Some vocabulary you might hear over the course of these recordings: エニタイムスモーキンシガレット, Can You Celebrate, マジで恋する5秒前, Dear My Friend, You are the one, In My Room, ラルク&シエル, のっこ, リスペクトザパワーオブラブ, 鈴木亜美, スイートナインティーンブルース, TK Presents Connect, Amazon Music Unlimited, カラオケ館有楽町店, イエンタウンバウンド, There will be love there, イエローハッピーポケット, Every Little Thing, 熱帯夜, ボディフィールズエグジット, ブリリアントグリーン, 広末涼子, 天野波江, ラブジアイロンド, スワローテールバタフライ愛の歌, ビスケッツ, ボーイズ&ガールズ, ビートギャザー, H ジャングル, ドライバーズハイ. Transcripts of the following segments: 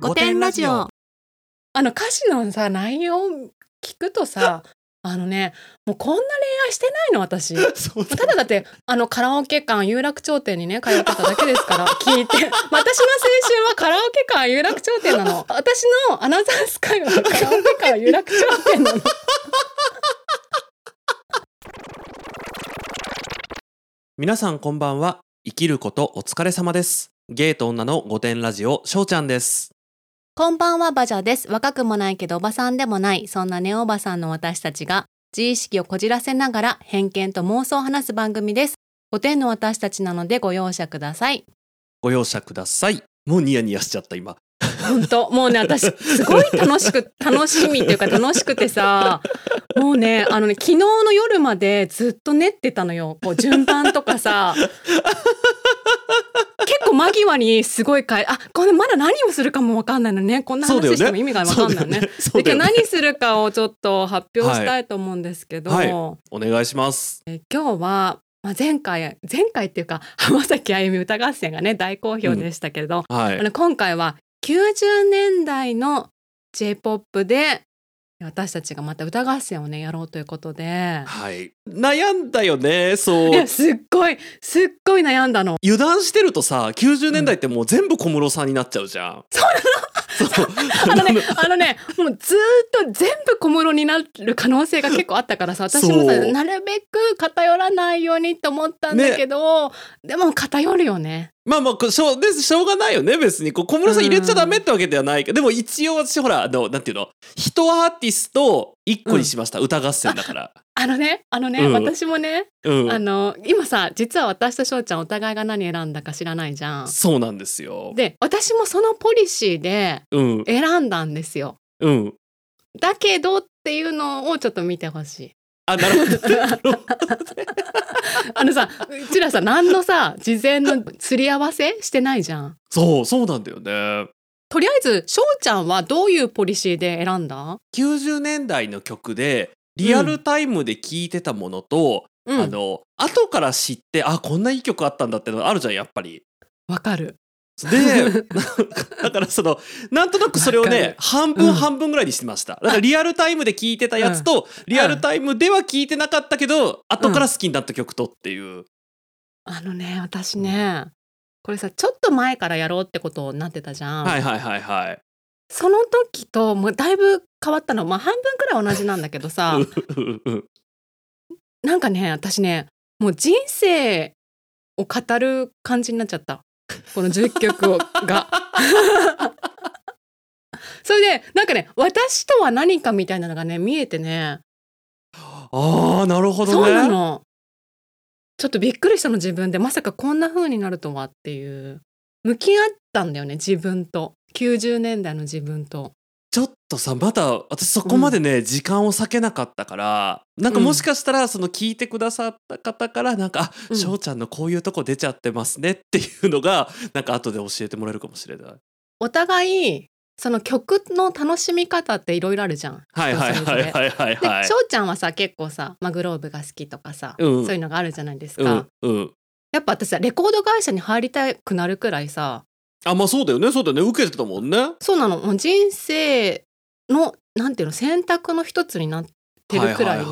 5点ラジオ。歌詞のさ内容聞くとさねもうこんな恋愛してないの私ただだってカラオケ館有楽町店にね通ってただけですから聞いて、まあ、私の青春はカラオケ館有楽町店なの。私のアナザースカイはカラオケ館有楽町店なの皆さんこんばんは。生きることお疲れ様です。ゲイと女の御殿ラジオ、しょうちゃんです。こんばんは、バジャです。若くもないけどおばさんでもない、そんなネオおばさんの私たちが自意識をこじらせながら偏見と妄想を話す番組です。5点の私たちなのでご容赦ください。ご容赦ください。もうニヤニヤしちゃった今本当もうね私すごい楽しみっていうか楽しくてさもうねね昨日の夜までずっと練ってたのよ。こう順番とかさ結構間際にすごいこれまだ何をするかも分かんないのね。こんな話しても意味が分かんないね。で今日何するかをちょっと発表したいと思うんですけど、はいはい、お願いします。今日は、まあ、前回っていうか浜崎あゆみ歌合戦がね大好評でしたけど、うんはい、今回は90年代の J-POP で私たちがまた歌合戦をねやろうということで、はい、悩んだよね。そういやすっごい悩んだの。油断してるとさ90年代ってもう全部小室さんになっちゃうじゃん、うん、そうなのもうずっと全部小室になる可能性が結構あったからさ私もさなるべく偏らないようにと思ったんだけど、ね、でも偏るよね。しょうがないよね別に。こう小室さん入れちゃダメってわけではないけど、うん、でも一応私ほらなんていうの一アーティストを一個にしました、うん、歌合戦だからうん、私もね、うん、今さ実は私としょうちゃんお互いが何選んだか知らないじゃん。そうなんですよ。で私もそのポリシーで選んだんですよ、うん、だけどっていうのをちょっと見てほしい。なるほどさうちらさ何のさ事前のすり合わせしてないじゃん。そうなんだよね。とりあえずしょうちゃんはどういうポリシーで選んだ？90年代の曲でリアルタイムで聴いてたものと、うん、後から知ってこんないい曲あったんだってのあるじゃんやっぱり。わかる。でだからなんとなくそれをね半分ぐらいにしてました。だからリアルタイムで聴いてたやつと、うん、リアルタイムでは聴いてなかったけど、うん、後から好きになった曲とっていう。私ね、うん、これさちょっと前からやろうってことになってたじゃん。はいはいはいはい。その時ともうだいぶ変わったの、まあ、半分くらい同じなんだけどさなんかね私ねもう人生を語る感じになっちゃったこの10曲がそれでなんかね私とは何かみたいなのがね見えてね。なるほどね。そうなの。ちょっとびっくりしたの自分で。まさかこんな風になるとはっていう向き合ったんだよね自分と90年代の自分と。ちょっとさまだ私そこまでね、うん、時間を割けなかったからなんかもしかしたら聞いてくださった方からなんか、うん、しょうちゃんのこういうとこ出ちゃってますねっていうのがなんか後で教えてもらえるかもしれない。お互いその曲の楽しみ方っていろいろあるじゃん。はいはいはいはいはい、はい、でしょうちゃんはさ結構さマグローブが好きとかさ、うん、そういうのがあるじゃないですか、うんうん、やっぱ私さレコード会社に入りたくなるくらいさまあそうだよね受けてたもんね。そうなの。もう人生のなんていうの選択の一つになってるくらいの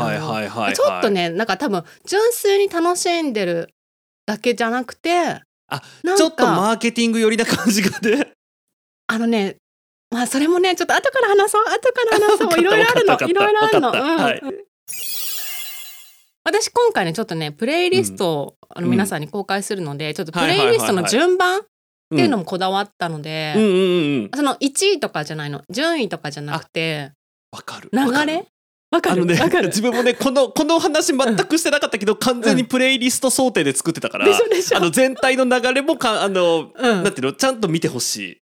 ちょっとねなんか多分純粋に楽しんでるだけじゃなくてなんかちょっとマーケティング寄りな感じがねねまあそれもねちょっと後から話そういろいろあるのいろいろあるの、うんはい、私今回ねちょっとねプレイリストを、うん、皆さんに公開するので、うん、ちょっとプレイリストの順番、はいはいはいはいっていうのもこだわったので、うんうんうんうん、1位とかじゃないの順位とかじゃなくて分かる自分もねこの話全くしてなかったけど、うん、完全にプレイリスト想定で作ってたから、うん、全体の流れもうん、なんていうのちゃんと見てほしい。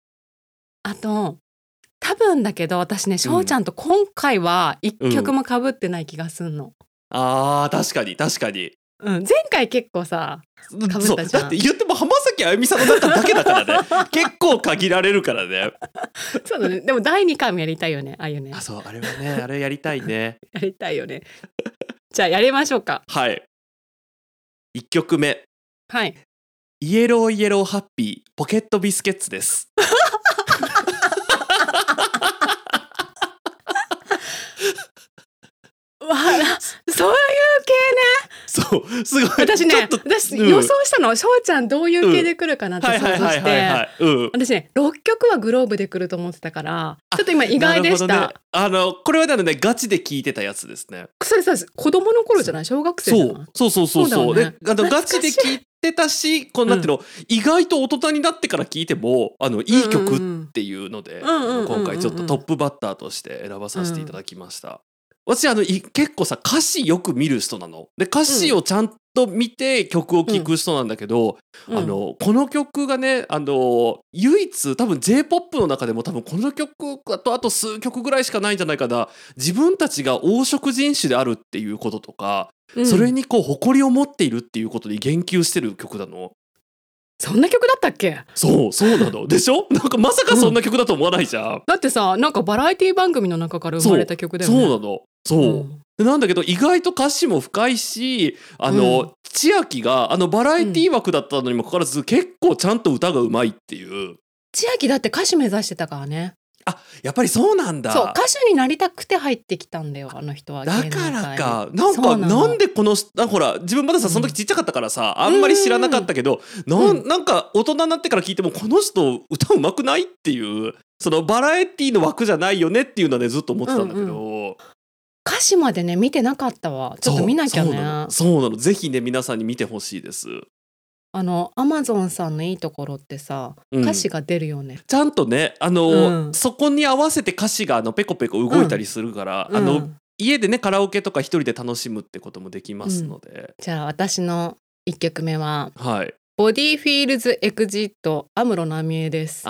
あと多分だけど私ねしょうちゃんと今回は1曲も被ってない気がすんの、うん、確かにうん、前回結構さ被ったじゃん。そうだって言っても浜崎あゆみさんの中だけだからね結構限られるからねそうだね。でも第2回もやりたいよねああいうね。そうあれはねあれやりたいねやりたいよね。じゃあやりましょうか。はい。1曲目はいイエローイエローハッピーポケットビスケッツですそういう系ね。そうすごい。私ね、私予想したの、翔ちゃんどういう系で来るかなって想像して、私ね6曲はグローブで来ると思ってたから、ちょっと今意外でした。ね、これはなので、ね、ガチで聞いてたやつですね。それさ子供の頃じゃない？小学生じゃない？そうね、ガチで聞いて。出たし、このなんていうの、意外と大人になってから聴いてもいい曲っていうので、今回ちょっとトップバッターとして選ばさせていただきました。私結構さ歌詞よく見る人なので、歌詞をちゃんと見て曲を聴く人なんだけど、この曲がね唯一多分 J-POP の中でも多分この曲とあと数曲ぐらいしかないんじゃないかな。自分たちが黄色人種であるっていうこととか、それにこう誇りを持っているっていうことに言及してる曲なの。そんな曲だったっけ？そうなのでしょ。なんかまさかそんな曲だと思わないじゃん、だってさ、なんかバラエティ番組の中から生まれた曲だよね。そうなの。なんだけど意外と歌詞も深いし、千秋がバラエティ枠だったのにもかかわらず、結構ちゃんと歌がうまいっていう。千秋だって歌手目指してたからね。やっぱりそうなんだ。そう、歌手になりたくて入ってきたんだよ、あの人は。だからか、なんかなんでこのほら、自分まださその時ちっちゃかったからさ、あんまり知らなかったけど、なんか大人になってから聞いてもこの人歌うまくないっていう、そのバラエティの枠じゃないよねっていうのはねずっと思ってたんだけど、歌詞までね見てなかったわ。ちょっと見なきゃね。そうなの。ぜひね皆さんに見てほしいです。Amazon さんのいいところってさ、歌詞が出るよね、ちゃんとね。そこに合わせて歌詞がペコペコ動いたりするから、家でねカラオケとか一人で楽しむってこともできますので、じゃあ私の1曲目は、ボディフィールズエグジット安室奈美恵です。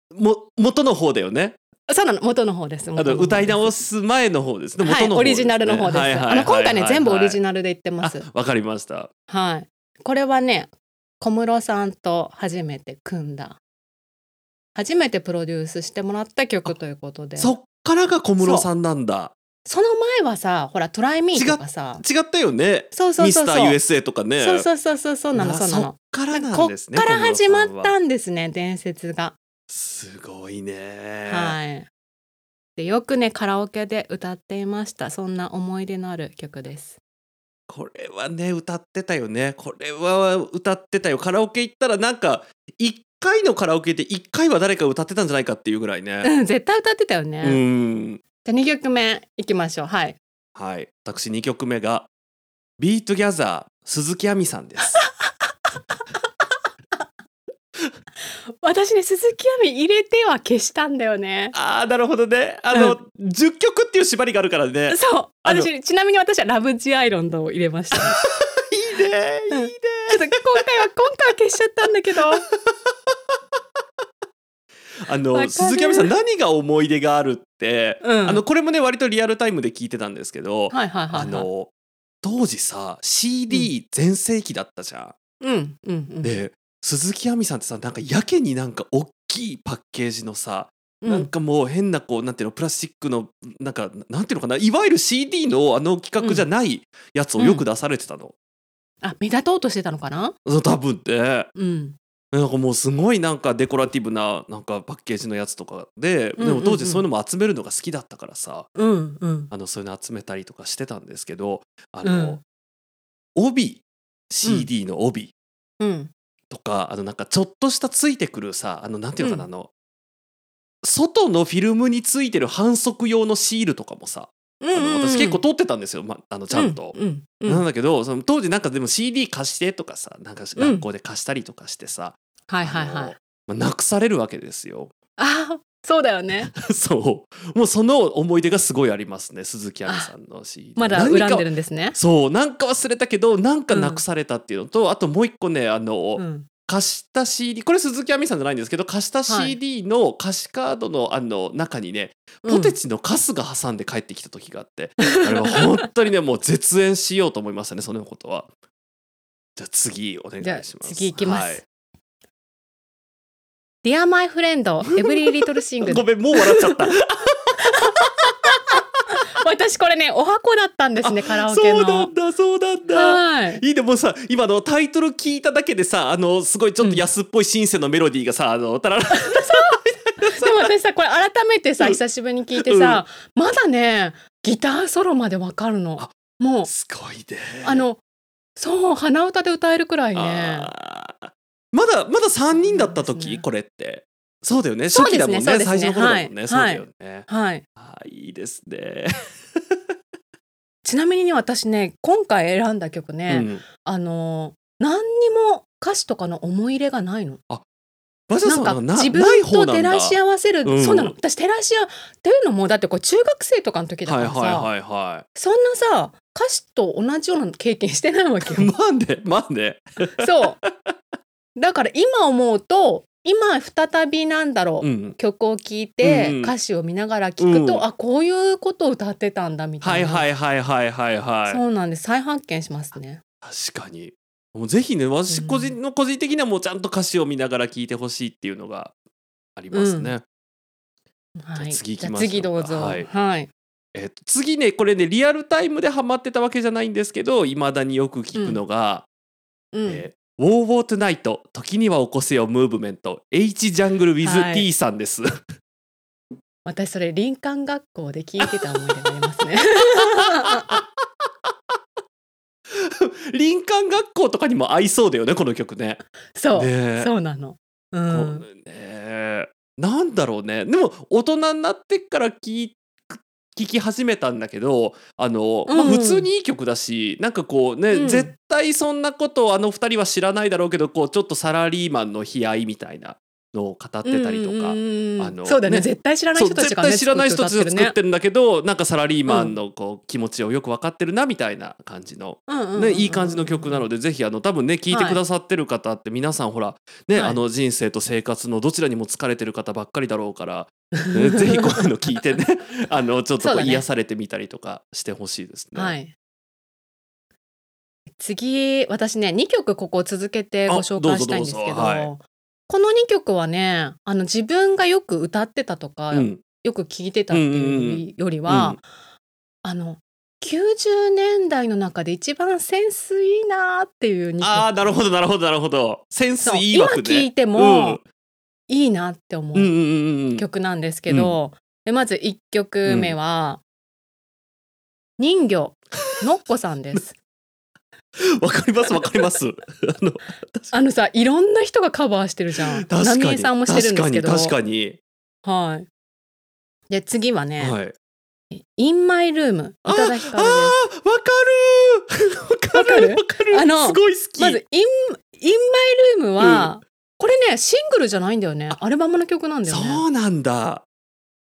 元の方だよね。そうなの、元の方です。歌い直す前の方ですね。オリジナルの方です。今回ね全部オリジナルで言ってます。わかりました。これはね小室さんと初めてプロデュースしてもらった曲ということで、そっからが小室さんなんだ。その前はさ、ほらトライミーとかさ違ったよね。ミスター USA とかね。そうなの。そっからなんですね。こっから始まったんですね、伝説が。すごいね。でよくねカラオケで歌っていました。そんな思い出のある曲です。これはね歌ってたよね。これは歌ってたよ。カラオケ行ったらなんか1回のカラオケで1回は誰か歌ってたんじゃないかっていうぐらいね。絶対歌ってたよね。じゃあ2曲目いきましょう。私2曲目がビートギャザー鈴木亜美さんです。私ね鈴木亜美入れては消したんだよね。なるほどね。10曲っていう縛りがあるからね。そう、ちなみに私はラブジアイロンドを入れました。いいねいいね。今回は消しちゃったんだけど。鈴木亜美さん何が思い出があるって、これもね割とリアルタイムで聞いてたんですけど、当時さ CD 全盛期だったじゃん。で鈴木亜美さんってさ、なんかやけになんか大きいパッケージのさ、なんかもう変なこうなんていうのプラスチックのなんていうのかな、いわゆる CD の企画じゃないやつをよく出されてたの。目立とうとしてたのかな。多分ね。なんかもうすごいなんかデコラティブななんかパッケージのやつとかで、でも当時そういうのも集めるのが好きだったからさ、そういうの集めたりとかしてたんですけど、帯 CD の帯。とかなんかちょっとしたついてくるさなんていうのかな、外のフィルムについてる反則用のシールとかもさ、私結構撮ってたんですよ、ちゃんと。なんだけどその当時なんかでも CD 貸してとかさ、なんか学校で貸したりとかしてさ、なくされるわけですよ。そうだよね。もうその思い出がすごいありますね、鈴木亜美さんの CD。まだ恨んでるんですね。そう、なんか忘れたけどなんかなくされたっていうのと、あともう一個ね貸した CD、 これ鈴木亜美さんじゃないんですけど、貸した CD の歌詞カードの中にねポテチのカスが挟んで帰ってきた時があって、あれは本当にねもう絶縁しようと思いましたね、そのことは。じゃあ次お願いします。次いきます。Dear My Friend Every Little Thing。 ごめんもう笑っちゃった。私これねお箱だったんですね、カラオケの。そうなんだ。いいでもさ今のタイトル聞いただけでさすごいちょっと安っぽいシンセのメロディーがさタラララみたいなさ、も私さこれ改めてさ久しぶりに聞いてさ、うん、まだねギターソロまでわかるの。もうすごいね。そう鼻歌で歌えるくらいね。まだ3人だった時、ね、これってそうだよね、初期だもんね、最初の頃だもんね、そうだよね、はい、いいですね。ちなみにね私ね今回選んだ曲ね、うん、何にも歌詞とかの思い入れがないの。あ、バジャさんなんか自分と照らし合わせる、うん、そうなの。私照らし合っていうのもだってこれ中学生とかの時だからさ、はいはいはいはい、そんなさ歌詞と同じような経験してないわけよ。まあねそうだから今思うと今再びなんだろう、うん、曲を聴いて、うん、歌詞を見ながら聴くと、うん、あこういうことを歌ってたんだみたいな。はいはいはいはいはい、そうなんです。再発見しますね。確かにもうぜひね私個人的にはもうちゃんと歌詞を見ながら聴いてほしいっていうのがありますね、うん、はい、じゃあ次行きましょうか。じゃあ次どうぞ。はい、はい、次ねこれねリアルタイムでハマってたわけじゃないんですけどいまだによく聞くのが、うんうん、ウォーウォートナイト時には起こせよムーブメント H ジャングル with T さんです、はい、私それ林間学校で聞いてた思い出がありますね。林間学校とかにも合いそうだよねこの曲ね。そう、ね、そうなの、うん、こうね、なんだろうね。でも大人になってから聞き始めたんだけどまあ、普通にいい曲だし、うん、なんかこうね、うん、絶対そんなことをあの二人は知らないだろうけどこうちょっとサラリーマンの悲哀みたいなのを語ってたりとか、うんうん、そうだね、ね、絶対知らない人たちが、ね、絶対知らない人たちが作ってるんだけど、ね、なんかサラリーマンのこう気持ちをよく分かってるなみたいな感じの、うんね、いい感じの曲なので、ぜひ多分ね聴いてくださってる方って皆さんほら、ね、はい、人生と生活のどちらにも疲れてる方ばっかりだろうからね、ぜひこういうの聞いてねちょっとこう癒されてみたりとかしてほしいですね。はい、次私ね2曲ここ続けてご紹介したいんですけど、はい、この2曲はね自分がよく歌ってたとか、うん、よく聴いてたっていうよりは、うんうん、90年代の中で一番センスいいなっていう2曲。ああ、なるほどなるほどなるほど。センスいい枠ね。今聴いても、うん、いいなって思う曲なんですけど、うんうんうん、でまず1曲目は、うん、人魚のっこさんです。わかりますわかります。さいろんな人がカバーしてるじゃん。ナミエさんもしてるんですけど。確かに、はい。で次はね、はい、In My Room 宇多田ヒカルです。わかる。すごい好き。まず In My Room は、うん、これねシングルじゃないんだよね、アルバムの曲なんだよね。そうなんだ。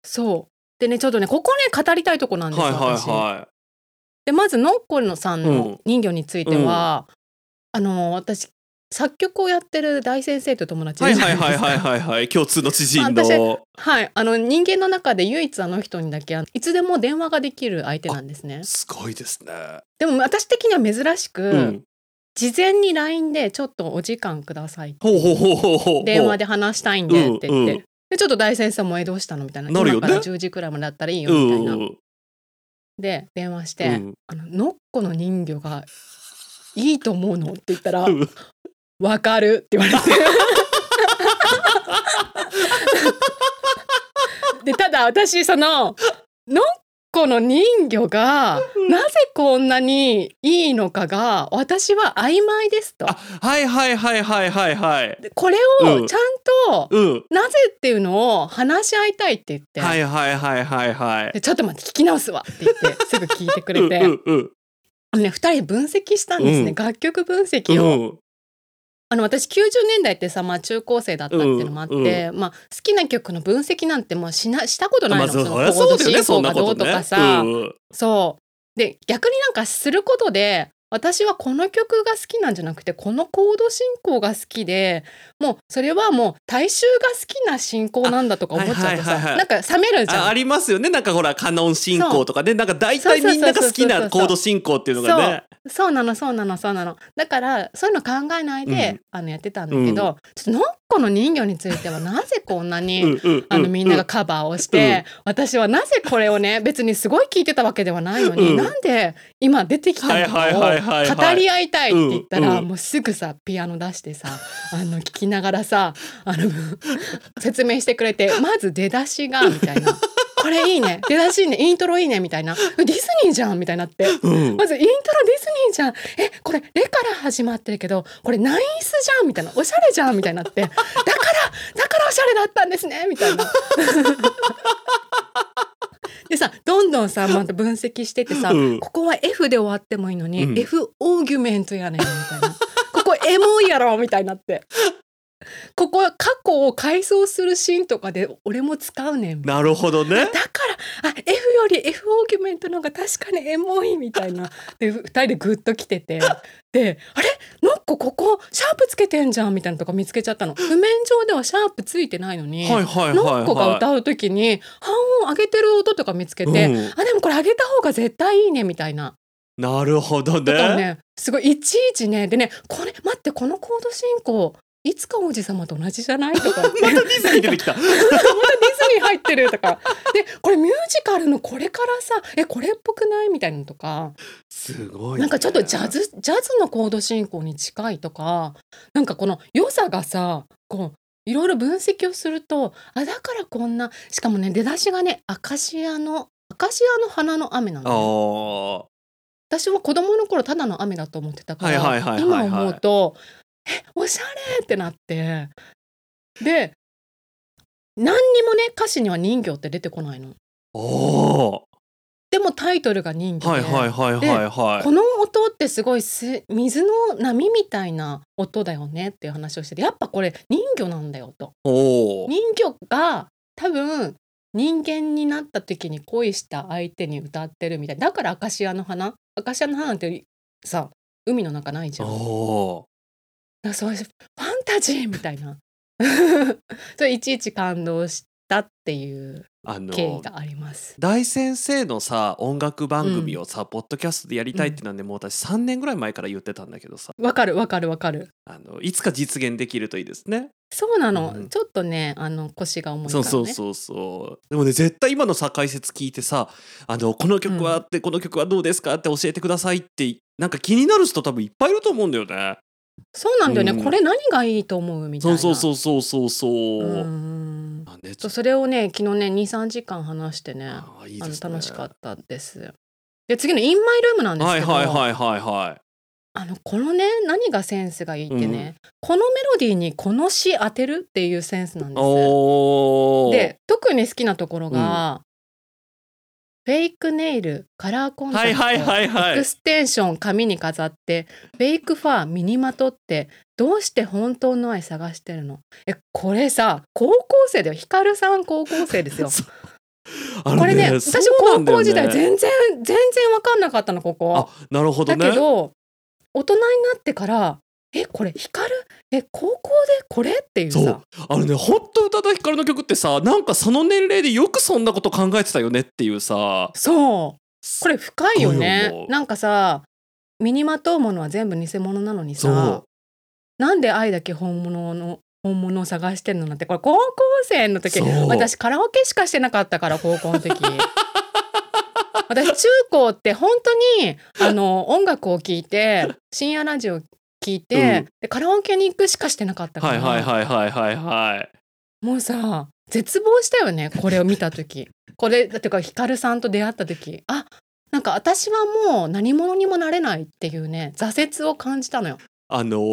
そうでねちょっとねここね語りたいとこなんですよ、はいはいはい、でまずのっこのさんの人魚については、うん、私作曲をやってる大先生と友達です。はいはいはいはいはい、共通の知人の、はい、人間の中で唯一人にだけいつでも電話ができる相手なんですね。すごいですね。でも私的には珍しく、うん、事前に LINE でちょっとお時間くださいって電話で話したいんでって言って、でちょっと大先生もどうしたのみたいな、今から10時くらいまでだったらいいよみたいなで電話して、のっこの人魚がいいと思うのって言ったら、わかるって言われてでただ私のっこの人魚がなぜこんなにいいのかが私は曖昧ですと。はいはいはいはいはいはい。これをちゃんと、うん、なぜっていうのを話し合いたいって言って。はいはいはいはいはい。ちょっと待って聞き直すわって言ってすぐ聞いてくれて。ね、2人分析したんですね、うん、楽曲分析を。うん、私90年代ってさ、まあ、中高生だったっていうのもあって、うんうん、まあ、好きな曲の分析なんてもうしたことないの、まあ、コード進行がどうとかさ、そうで逆になんかすることで、私はこの曲が好きなんじゃなくてこのコード進行が好きで、もうそれはもう大衆が好きな進行なんだとか思っちゃうとさ、はいはいはいはい、なんか冷めるじゃん。 ありますよね、なんかほらカノン進行とかね、なんか大体みんなが好きなコード進行っていうのがね、そうなの。だからそういうの考えないで、やってたんだけど、ちょっとノッコの人形についてはなぜこんなにみんながカバーをして、私はなぜこれをね、別にすごい聞いてたわけではないのに、なんで今出てきたのを語り合いたいって言ったら、もうすぐさピアノ出してさ、聞きながらさ説明してくれて、まず出だしがみたいな。これいいね、出だしいいね、イントロいいねみたいな、ディズニーじゃんみたいになって、まずイントロディズニーじゃん、これレから始まってるけどこれナイスじゃんみたいな、おしゃれじゃんみたいになって、だからおしゃれだったんですねみたいなでさ、どんどんさまた分析しててさ、ここは F で終わってもいいのに、F オーギュメントやねんみたいなここエモいやろみたいになって、ここ過去を回想するシーンとかで俺も使うねん。なるほどね。だからあ F より F オーギュメントの方が確かにエモいみたいなで2人でグッと来てて、であれなんかこシャープつけてんじゃんみたいなとか見つけちゃったの。譜面上ではシャープついてないのに、のっこが歌うときに半音上げてる音とか見つけて、あでもこれ上げた方が絶対いいねみたいな。なるほどね。だからね、すごいいちいちね、でね、これ待って、このコード進行いつか王子様と同じじゃないとかまたディズニー出てきたまたディズニー入ってるとかで、これミュージカルのこれからさこれっぽくないみたいなのとか、すごい、ね、なんかちょっとジャズのコード進行に近いとか、なんかこの良さがさこういろいろ分析をすると、あだからこんな、しかもね出だしがねアカシアの花の雨なんだよ。私は子供の頃ただの雨だと思ってたから、今思うとおしゃれってなって、で何にもね歌詞には人形って出てこないの。でもタイトルが人形で、この音ってすごい水の波みたいな音だよねっていう話をしてて、やっぱこれ人魚なんだよと。人魚が多分人間になった時に恋した相手に歌ってるみたい。だからアカシアの花なんてさ海の中ないじゃん。そういうファンタジーみたいなそれいちいち感動したっていう経緯があります。大先生のさ音楽番組をさ、ポッドキャストでやりたいってなんで、もう私3年ぐらい前から言ってたんだけどさ。わかるいつか実現できるといいですね。そうなの、ちょっとね腰が重いからね。そうでもね、絶対今のさ解説聞いてさ、この曲はって、この曲はどうですかって教えてくださいって、なんか気になる人多分いっぱいいると思うんだよね。そうなんだよね、これ何がいいと思うみたいな。そうそれをね昨日ね 2,3 時間話してね、いいですね、楽しかったです。で次の In My Room なんですけど、このね何がセンスがいいってね、このメロディーにこの詩当てるっていうセンスなんですね。で特に好きなところが、フェイクネイル、カラーコンタクト、エクステンション髪に飾って、フェイクファー身にまとって、どうして本当の愛探してるの。これさ高校生だよ。ヒカルさん高校生ですよこれね私高校時代全然分かんなかったのここ。なるほどね。だけど大人になってからこれヒカル高校でこれっていうさ。ほんと宇多田ヒカルの曲ってさ、なんかその年齢でよくそんなこと考えてたよねっていうさ。そうこれ深いよね。なんかさ身にまとうものは全部偽物なのにさ、なんで愛だけ本物を探してるのなんて、これ高校生の時私カラオケしかしてなかったから高校の時私中高って本当に音楽を聴いて深夜ラジオ聞いて、でカラオケに行くしかしてなかったから、もうさ絶望したよねこれを見た時これだってかヒカルさんと出会った時、あなんか私はもう何者にもなれないっていうね挫折を感じたのよ。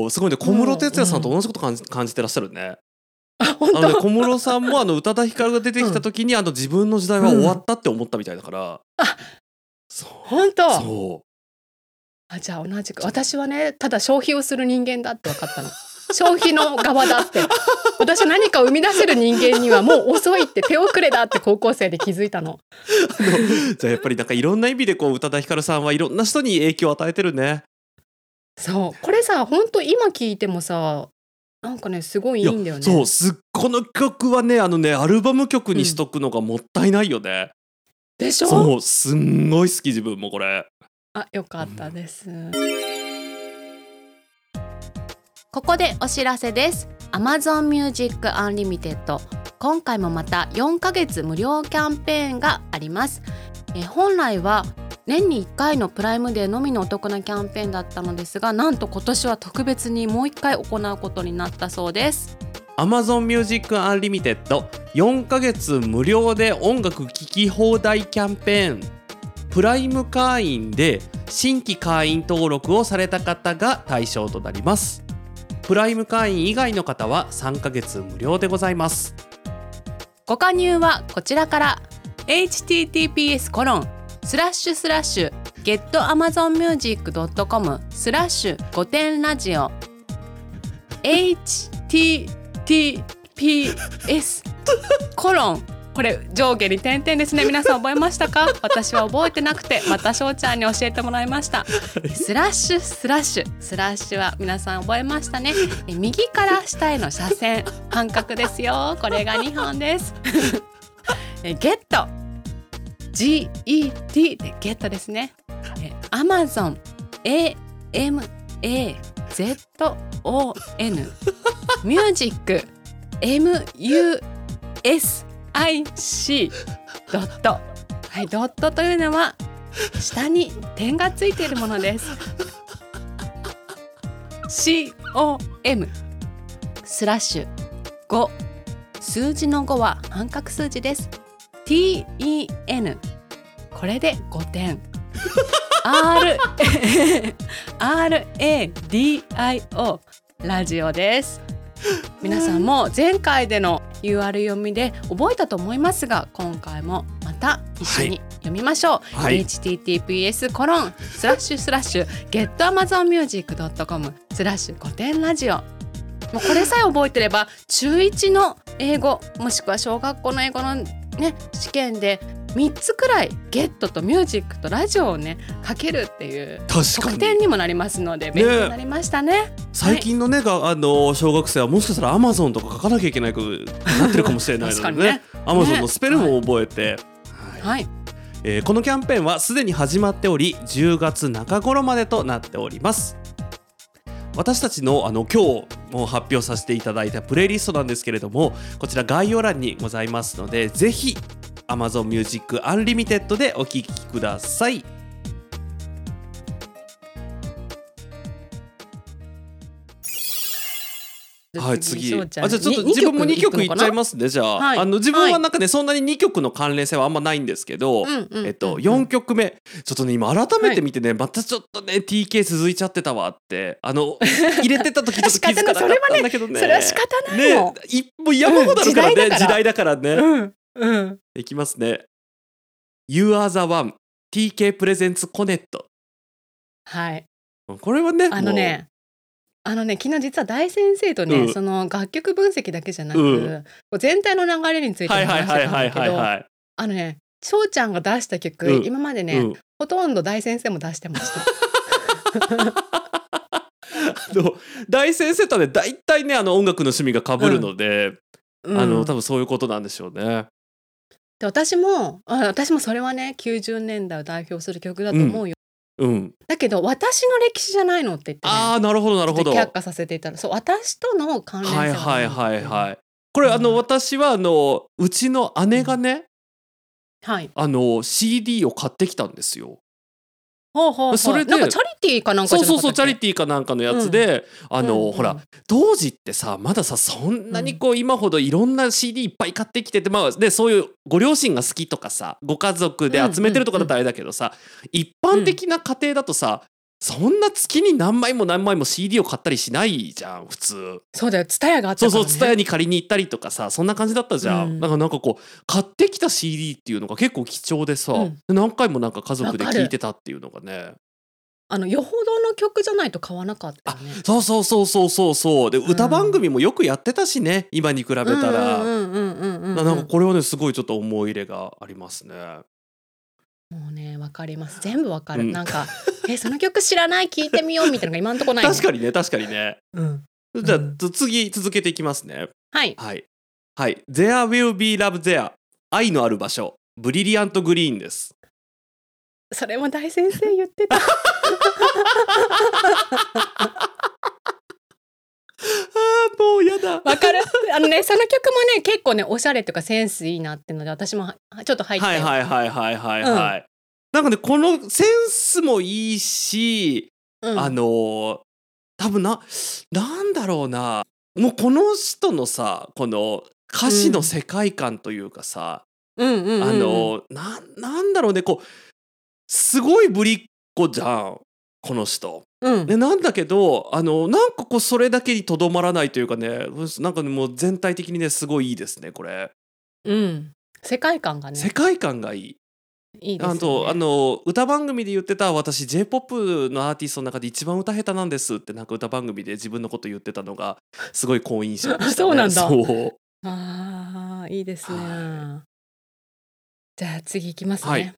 すごいね、小室哲哉さんと同じこと感じてらっしゃるね。本当小室さんも宇多田ヒカルが出てきた時に自分の時代は終わったって思ったみたいだから、本当そう。じゃあ同じく私はねただ消費をする人間だって分かったの消費の側だって私は何か生み出せる人間にはもう遅いって手遅れだって高校生で気づいたのじゃあやっぱりなんかいろんな意味で宇多田ヒカルさんはいろんな人に影響を与えてるね。そうこれさ本当今聞いてもさなんかねすごいいいんだよね。そうこの曲はねアルバム曲にしとくのがもったいないよね、でしょ。そうすんごい好き自分もこれ。あ、よかったです、ここでお知らせです。 Amazon Music Unlimited 今回もまた4ヶ月無料キャンペーンがあります。本来は年に1回のプライムデーのみのお得なキャンペーンだったのですが、なんと今年は特別にもう1回行うことになったそうです。Amazon Music Unlimited 4ヶ月無料で音楽聴き放題キャンペーン。プライム会員で新規会員登録をされた方が対象となります。プライム会員以外の方は3ヶ月無料でございます。ご加入はこちらから。https://getamazonmusic.com/5点ラジオ https://これ上下に点々ですね。皆さん覚えましたか？私は覚えてなくて、またしょうちゃんに教えてもらいました。スラッシュは皆さん覚えましたね。右から下への斜線、半角ですよ。これが2本です。ゲット GET でゲットですね。 Amazon AMAZON ミュージック MUSIC ドット、はい、ドットというのは下に点がついているものです。 COM/5 数字の5は半角数字です。TEN これで5点RADIO ラジオです。皆さんも前回での UR 読みで覚えたと思いますが、今回もまた一緒に読みましょう、はいはい、https://getamazonmusic.com/5点ラジオ もうこれさえ覚えてれば中1の英語もしくは小学校の英語のね、試験で3つくらいゲットとミュージックとラジオをねかけるっていう得点にもなりますので、勉強になりました ね。最近のね、はい、小学生はもしかしたら Amazon とか書かなきゃいけないことになってるかもしれないので ねAmazon のスペルも覚えて、はいはいはい、このキャンペーンはすでに始まっており、10月中頃までとなっております。私たちの今日も発表させていただいたプレイリストなんですけれども、こちら概要欄にございますので、ぜひ Amazon Music Unlimited でお聴きください。はい、次。あ、じゃあちょっと自分も2曲いっちゃいますね。じゃあ、はい、自分はなんかね、はい、そんなに2曲の関連性はあんまないんですけど、4曲目ちょっとね今改めて見てね、はい、またちょっとね TK 続いちゃってたわって、入れてた時ちょっと気づかなかったんだけどねそれは仕方ないもん、ね、一歩山ほどあるからね、時代だからね、いきますね。 You are the one TK Presents Connect。 はい、これはねもう昨日実は大先生とね、その楽曲分析だけじゃなく、全体の流れについて話してたんだけど、翔ちゃんが出した曲、今までね、ほとんど大先生も出してました大先生とはね大体ね音楽の趣味が被るので、多分そういうことなんでしょうね。で私もそれはね90年代を代表する曲だと思うよ、だけど私の歴史じゃないのって言って、ね、ああなるほどなるほど、却下させていたら、そう私との関連性は、ね、はいはいはいはい、これ、私はうちの姉がね、はい、CD を買ってきたんですよ。それでなんかチャリティーかなんかじゃなかったっけ？そうそう、チャリティーかなんかのやつで、ほら当時ってさ、まださそんなにこう、今ほどいろんな CD いっぱい買ってきてて、まあでそういうご両親が好きとかさ、ご家族で集めてるとかだったらあれだけどさ、一般的な家庭だとさ、そんな月に何枚も CD を買ったりしないじゃん普通。そうだよ、TSUTAYAがあったからね。そうそう、TSUTAYAに借りに行ったりとかさ、そんな感じだったじゃん。なんかこう買ってきた CD っていうのが結構貴重でさ、何回もなんか家族で聴いてたっていうのがね。よほどの曲じゃないと買わなかったよね。そうそうで、歌番組もよくやってたしね、今に比べたら。なんかこれはねすごいちょっと思い入れがありますね。もうねわかります、全部わかる、なんかその曲知らない、聴いてみようみたいなのが今んとこない、ね、確かにね、じゃあ次続けていきますね。はいはいはい、There will be love there 愛のある場所、ブリリアントグリーンです。それも大先生言ってた。もうやだ。わかる。その曲もね結構ねおしゃれとかセンスいいなってので私もちょっと入って。はいはいはいはいはいはい。うん、なんかねこのセンスもいいし、うん、多分なんだろうな、もうこの人のさこの歌詞の世界観というかさ、うん、なんだろうね、こうすごいぶりっ子じゃんこの人。うん、でなんだけどなんかこうそれだけにとどまらないというかね、なんかもう全体的にねすごいいいですねこれ。うん。世界観がね。世界観がいい。いいですね。歌番組で言ってた、私 J-POP のアーティストの中で一番歌下手なんですってなんか歌番組で自分のこと言ってたのがすごい好印象でしたね。そうなんだ。そう。ああいいですね。じゃあ次いきますね。はい。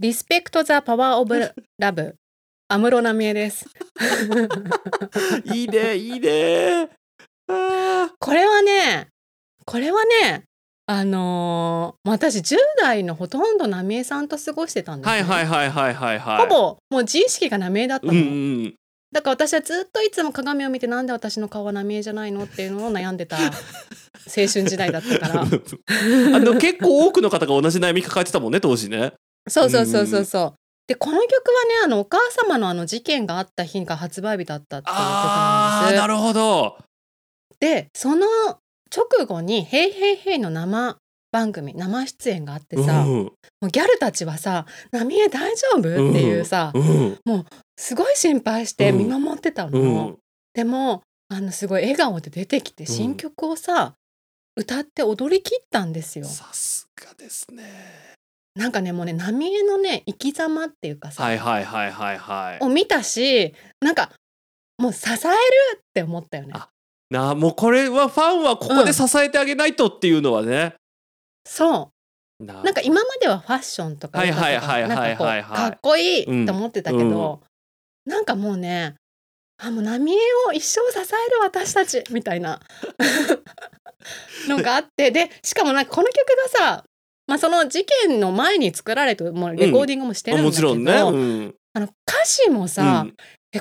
リスペクトザパワーオブラブ、安室奈美恵です。いいねいいね。これはね私10代のほとんど奈美恵さんと過ごしてたんですね。はいはいはいはいはい。ほぼもう自意識が奈美恵だったの。うんうん、だから私はずっといつも鏡を見てなんで私の顔は奈美恵じゃないのっていうのを悩んでた。青春時代だったから。結構多くの方が同じ悩み抱えてたもんね当時ね。そうそうそうそうそう。でこの曲はねお母様の事件があった日が発売日だったっていう曲なんです。ああなるほど。でその直後にヘイヘイヘイの生番組生出演があってさ、うん、もうギャルたちはさ奈美恵大丈夫、うん、っていうさ、うん、もうすごい心配して見守ってたの、うん、でもすごい笑顔で出てきて新曲をさ、うん、歌って踊り切ったんですよ。さすがですね。なんかねもうね波江のね生き様っていうかさ、はいはいはいはいはい、を見たし、なんかもう支えるって思ったよね。あなあ、もうこれはファンはここで支えてあげないとっていうのはね、うん、そうなんか今まではファッションとかかっこいいと思ってたけど、うんうん、なんかもうねもう波江を一生支える私たちみたいなのがあって、でしかもなんかこの曲がさその事件の前に作られてもうレコーディングもしてるんだけど、うんもちろんねうん、歌詞もさ、うん、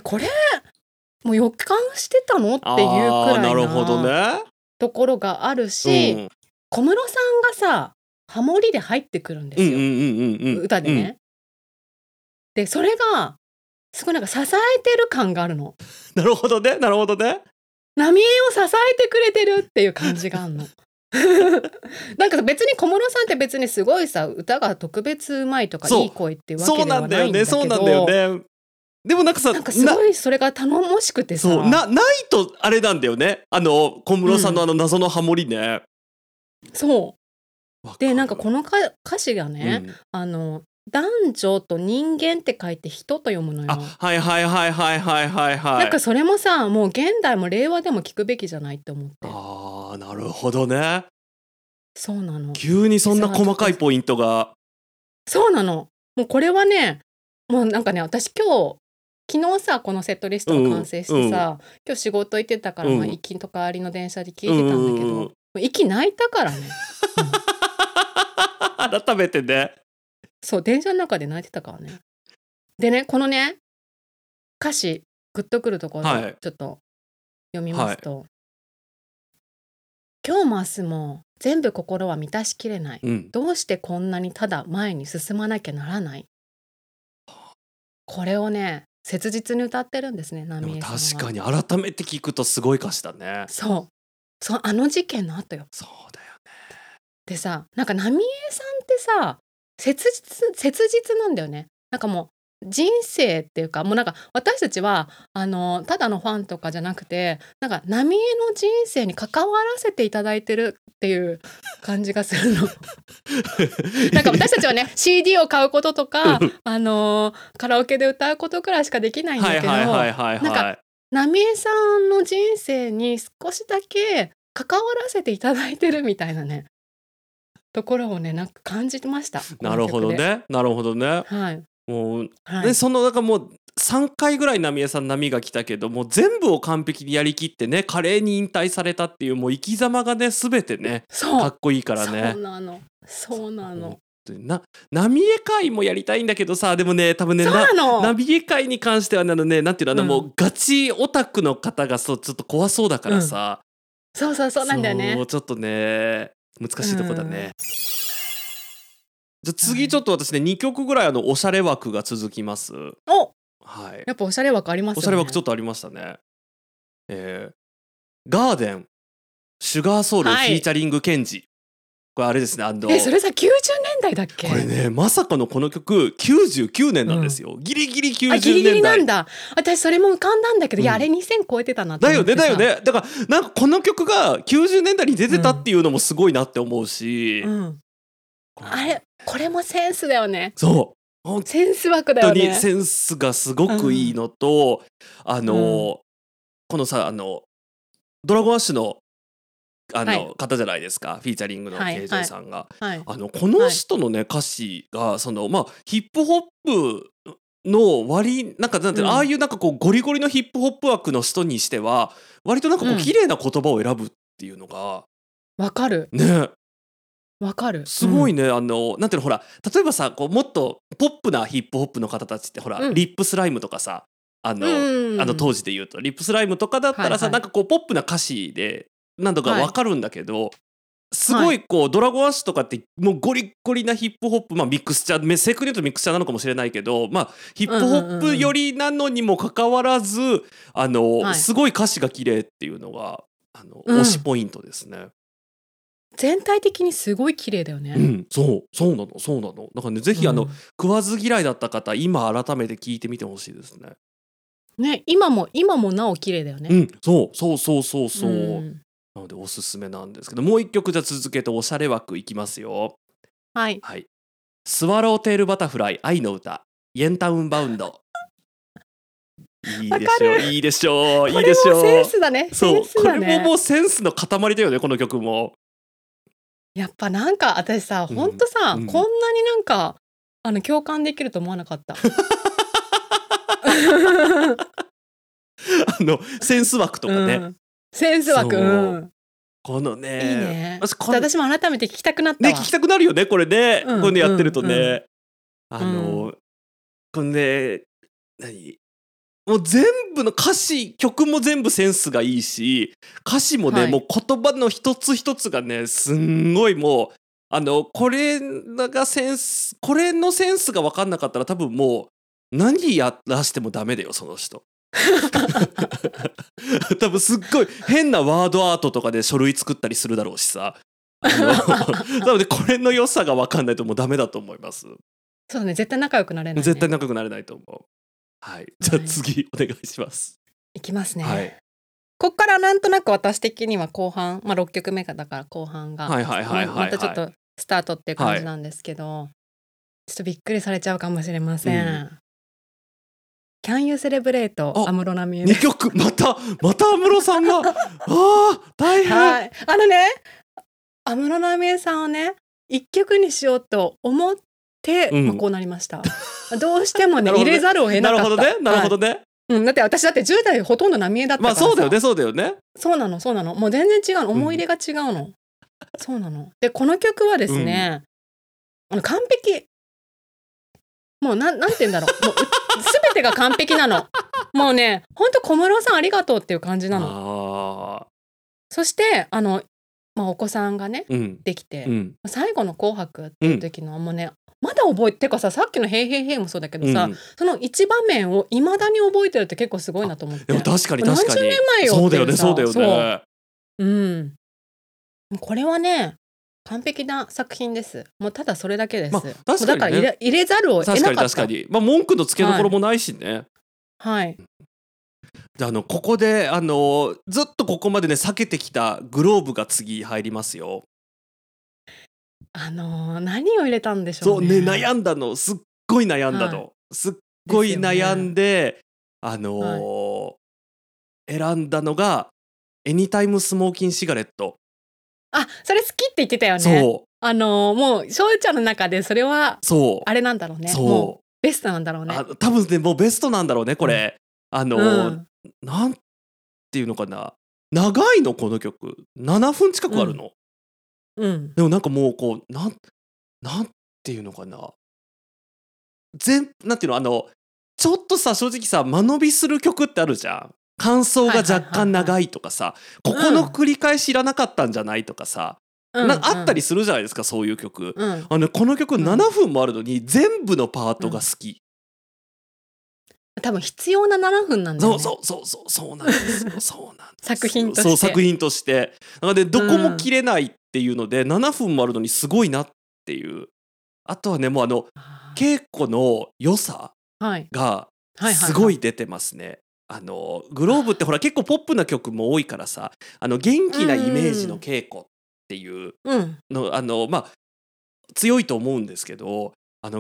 これもう予感してたのっていうくらいなところがあるし、うん、小室さんがさハモリで入ってくるんですよ、うんうんうんうん、歌でね、うん、でそれがすごいなんか支えてる感があるの。なるほどねなるほどね。波江を支えてくれてるっていう感じがあるの。なんか別に小室さんって別にすごいさ歌が特別うまいとかいい声っていうわけではないんだけど、そうなんだよねそうなんだよね。でもなんかさなんかすごいそれが頼もしくてさ、そうないとあれなんだよね小室さんの謎のハモリね、うん、そうでなんかこの歌詞がね、うん、男女と人間って書いて人と読むのよ。あはいはいはいはいはいはいはい。なんかそれもさもう現代も令和でも聞くべきじゃないって思って。ああなるほどね。そうなの。急にそんな細かいポイントが。そうなの。もうこれはねもうなんかね私昨日さこのセットリストが完成してさ、うんうん、今日仕事行ってたから、うんまあ、行きと帰りの電車で聞いてたんだけど、うんうんうん、息泣いたからね。うん、改めてね。そう電車の中で泣いてたからね。でねこのね歌詞グッとくるところでちょっと読みますと、はいはい、今日も明日も全部心は満たしきれない、うん、どうしてこんなにただ前に進まなきゃならない、これをね切実に歌ってるんですね波江さんは。確かに改めて聞くとすごい歌詞だね。そう事件の後よ。そうだよね。でさなんか波江さんってさ切実なんだよね。なんかもう人生っていうかもうなんか私たちはただのファンとかじゃなくてなんか波江の人生に関わらせていただいてるっていう感じがするの。なんか私たちはね CD を買うこととかカラオケで歌うことくらいしかできないんだけど、なんか波江さんの人生に少しだけ関わらせていただいてるみたいなねところをねなんか感じてました。なるほどねなるほどね。はい。もう、はい、でそのなんかもう3回ぐらい波江さん波が来たけどもう全部を完璧にやりきってね華麗に引退されたっていうもう生き様がねすべてねかっこいいからね。そうなのそうなの。ナビエ会もやりたいんだけどさ、でもね多分ねナビエ会に関してはなんていうの、もうガチオタクの方がそうちょっと怖そうだからさ、そうそうそうなんだよね、そうちょっとね難しいとこだね。じゃあ次ちょっと私ね2曲ぐらいおしゃれ枠が続きます。お、はい、やっぱおしゃれ枠ありますよね。おしゃれ枠ちょっとありましたね。ガーデンシュガーソウル、はい、フィーチャリングケンジ。これあれですね、それさ90年代だっけ。これねまさかのこの曲99年なんですよ、ギリギリ90年代。あギリギリなんだ。私それも浮かんだんだけど、いやあれ2000超えてたなって思ってさ。だよねだよね。だからなんかこの曲が90年代に出てたっていうのもすごいなって思うし、あれこれもセンスだよね。そうセンス枠だよね。本当にセンスがすごくいいのと、このさドラゴンアッシュのはい、方じゃないですか、フィーチャリングの KJ さんが、はいはい、この人のね歌詞がヒップホップのああいうなんかこうゴリゴリのヒップホップ枠の人にしては割となんかこう綺麗な言葉を選ぶっていうのがわかるね。わかる。すごいね、なんていうの、ほら例えばさこうもっとポップなヒップホップの方たちってほら、リップスライムとかさ当時で言うとリップスライムとかだったらさ、はいはい、なんかこうポップな歌詞でなんとか分かるんだけど、はい、すごいこうドラゴンアッシュとかってもうゴリゴリなヒップホップ、ミックスチャー、正確に言うとミックスチャーなのかもしれないけど、ヒップホップ寄りなのにもかかわらず、はい、すごい歌詞が綺麗っていうのが推しポイントですね、全体的にすごい綺麗だよね、そうなのだからね、ぜひ食わず嫌いだった方今改めて聞いてみてほしいですね。ね、今もなお綺麗だよね、そう、なのでおすすめなんですけど、もう一曲じゃ続けておしゃれ枠いきますよ。はい、はい、スワローテールバタフライ愛の歌イエンタウンバウンド。いいでしょう。これもセンスだね。これももうセンスの塊だよね、この曲も。やっぱなんか私さほんとさ、こんなになんか共感できると思わなかったセンス枠とかね、センス枠、このね、いいね。私も改めて聞きたくなったわ、ね、聞きたくなるよねこれね、これねやってるとね、これねもう全部の歌詞曲も全部センスがいいし、歌詞もね、もう言葉の一つ一つがねすんごい、もうこれのセンスが分かんなかったら多分もう何やらしてもダメだよその人多分すっごい変なワードアートとかで書類作ったりするだろうしさ多分、ね、これの良さが分かんないともうダメだと思います。そうね、絶対仲良くなれない、ね、絶対仲良くなれないと思う。はい、じゃあ次お願いします。いきますね、はい、こっからなんとなく私的には後半、6曲目だから後半がまたちょっとスタートっていう感じなんですけど、ちょっとびっくりされちゃうかもしれません、Can You Celebrate 安室奈美恵。2曲また安室さんがあ大変、はい、安室奈美恵さんをね1曲にしようと思って、こうなりましたどうしてもね入れざるを得なかった。なるほどね、はいだって私だって10代ほとんど奈美恵だったからさ、そうだよねそうなのもう全然違うの、思い入れが違うの、そうなの。でこの曲はですね、完璧、もうなんて言うんだろう、もう全てが完璧なのもうねほんと小室さんありがとうっていう感じなの。そしてお子さんがね、できて、最後の紅白っていう時の、もうねまだ覚えてかさっきのヘイヘイヘイもそうだけどさ、その一場面をいまだに覚えてるって結構すごいなと思って。でも確かに何十年前よっていうさ、そうだよねこれはね完璧な作品です。もうただそれだけです。確かにね、だから入れざるを得なかった。確かに、文句のつけどころもないしね。はい。じゃあここでずっとここまでね避けてきたグローブが次入りますよ。何を入れたんでしょうね。そうね、悩んだの、すっごい悩んだの、すっごい悩んで、選んだのがエニタイムスモーキンシガレット。あ、それ好きって言ってたよね。そう。もうしょうちゃんの中でそれはあれなんだろうね。そう。もうベストなんだろうね。多分ねもうベストなんだろうねこれ。なんていうのかな、長いのこの曲7分近くあるの。でもなんかもうこうなんてていうのかな、なんていうの、ちょっとさ、正直さ、間延びする曲ってあるじゃん。感想が若干長いとかさ、はいはいはいはい、ここの繰り返しいらなかったんじゃないとかさ、うん、なんかあったりするじゃないですか、そういう曲、うん、この曲7分もあるのに全部のパートが好き、多分必要な7分なんだよね。そうなんですよ。作品として。そう、作品として。なので、どこも切れないっていうので、7分もあるのにすごいなっていう。あとはね、もう稽古の良さがすごい出てますね。はいはいはいはい、グローブってほら結構ポップな曲も多いからさ、元気なイメージの稽古っていうの、うん、まあ、強いと思うんですけど、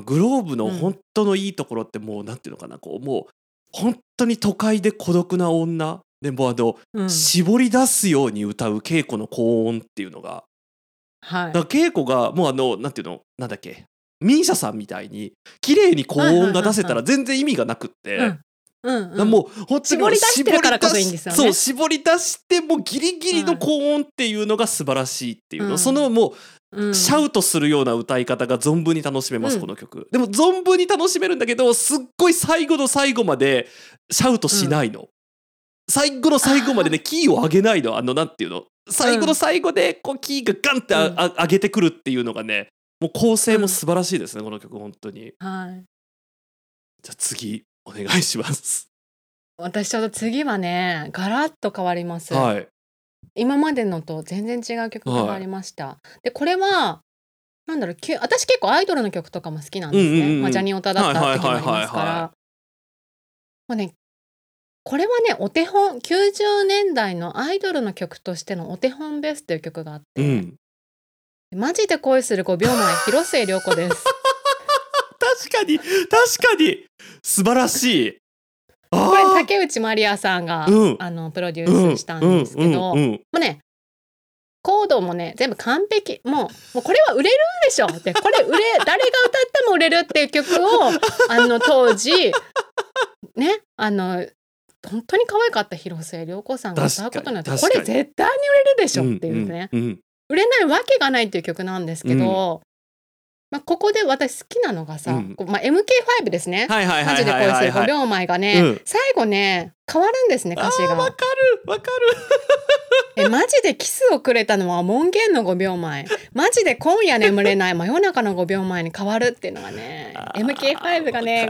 グローブの本当のいいところってもう、なんていうのかな、こうもう本当に都会で孤独な女でも絞り出すように歌う稽古の高音っていうのが、はい、だから稽古がもうなんていうの、なんだっけ、MISIAさんみたいに綺麗に高音が出せたら全然意味がなくって、うんうんうん、もう本当に絞り出してるからこそいいんですよね。そう、絞り出してもうギリギリの高音っていうのが素晴らしいっていうの、うん、そのもう、うん、シャウトするような歌い方が存分に楽しめます、うん、この曲。でも存分に楽しめるんだけど、すっごい最後の最後までシャウトしないの、うん、最後の最後までね、キーを上げないの、なんていうの、最後の最後でこうキーがガンって上げてくるっていうのがね、もう構成も素晴らしいですね、この曲本当に、はい、じゃあ次お願いします。私ちょっと次はね、ガラッと変わります、はい、今までのと全然違う曲が変わりました、はい、でこれはなんだろう、私結構アイドルの曲とかも好きなんですね、うんうんうん、まあ、ジャニオタだったっていうのもありますから、もうね、これはね、お手本、90年代のアイドルの曲としてのお手本ですっていう曲があって、うん、マジで恋する5秒前広末涼子です確かに素晴らしい。これ竹内まりやさんが、うん、プロデュースしたんですけど、うんうんうんうん、もうね、コードもね全部完璧、もうこれは売れるでしょって、これ誰が歌っても売れるっていう曲を当時ね、本当に可愛かった広末涼子さんが歌うことになって、これ絶対に売れるでしょっていうね、うんうんうん、売れないわけがないっていう曲なんですけど、うん、まあ、ここで私好きなのがさ、うん、まあ、MK5 ですね、はいはいはいはい、マジで恋する5秒前がね、うん、最後ね変わるんですね、歌詞が。わかるマジでキスをくれたのは門限の5秒前、マジで今夜眠れない真夜中の5秒前に変わるっていうのがねMK5 がね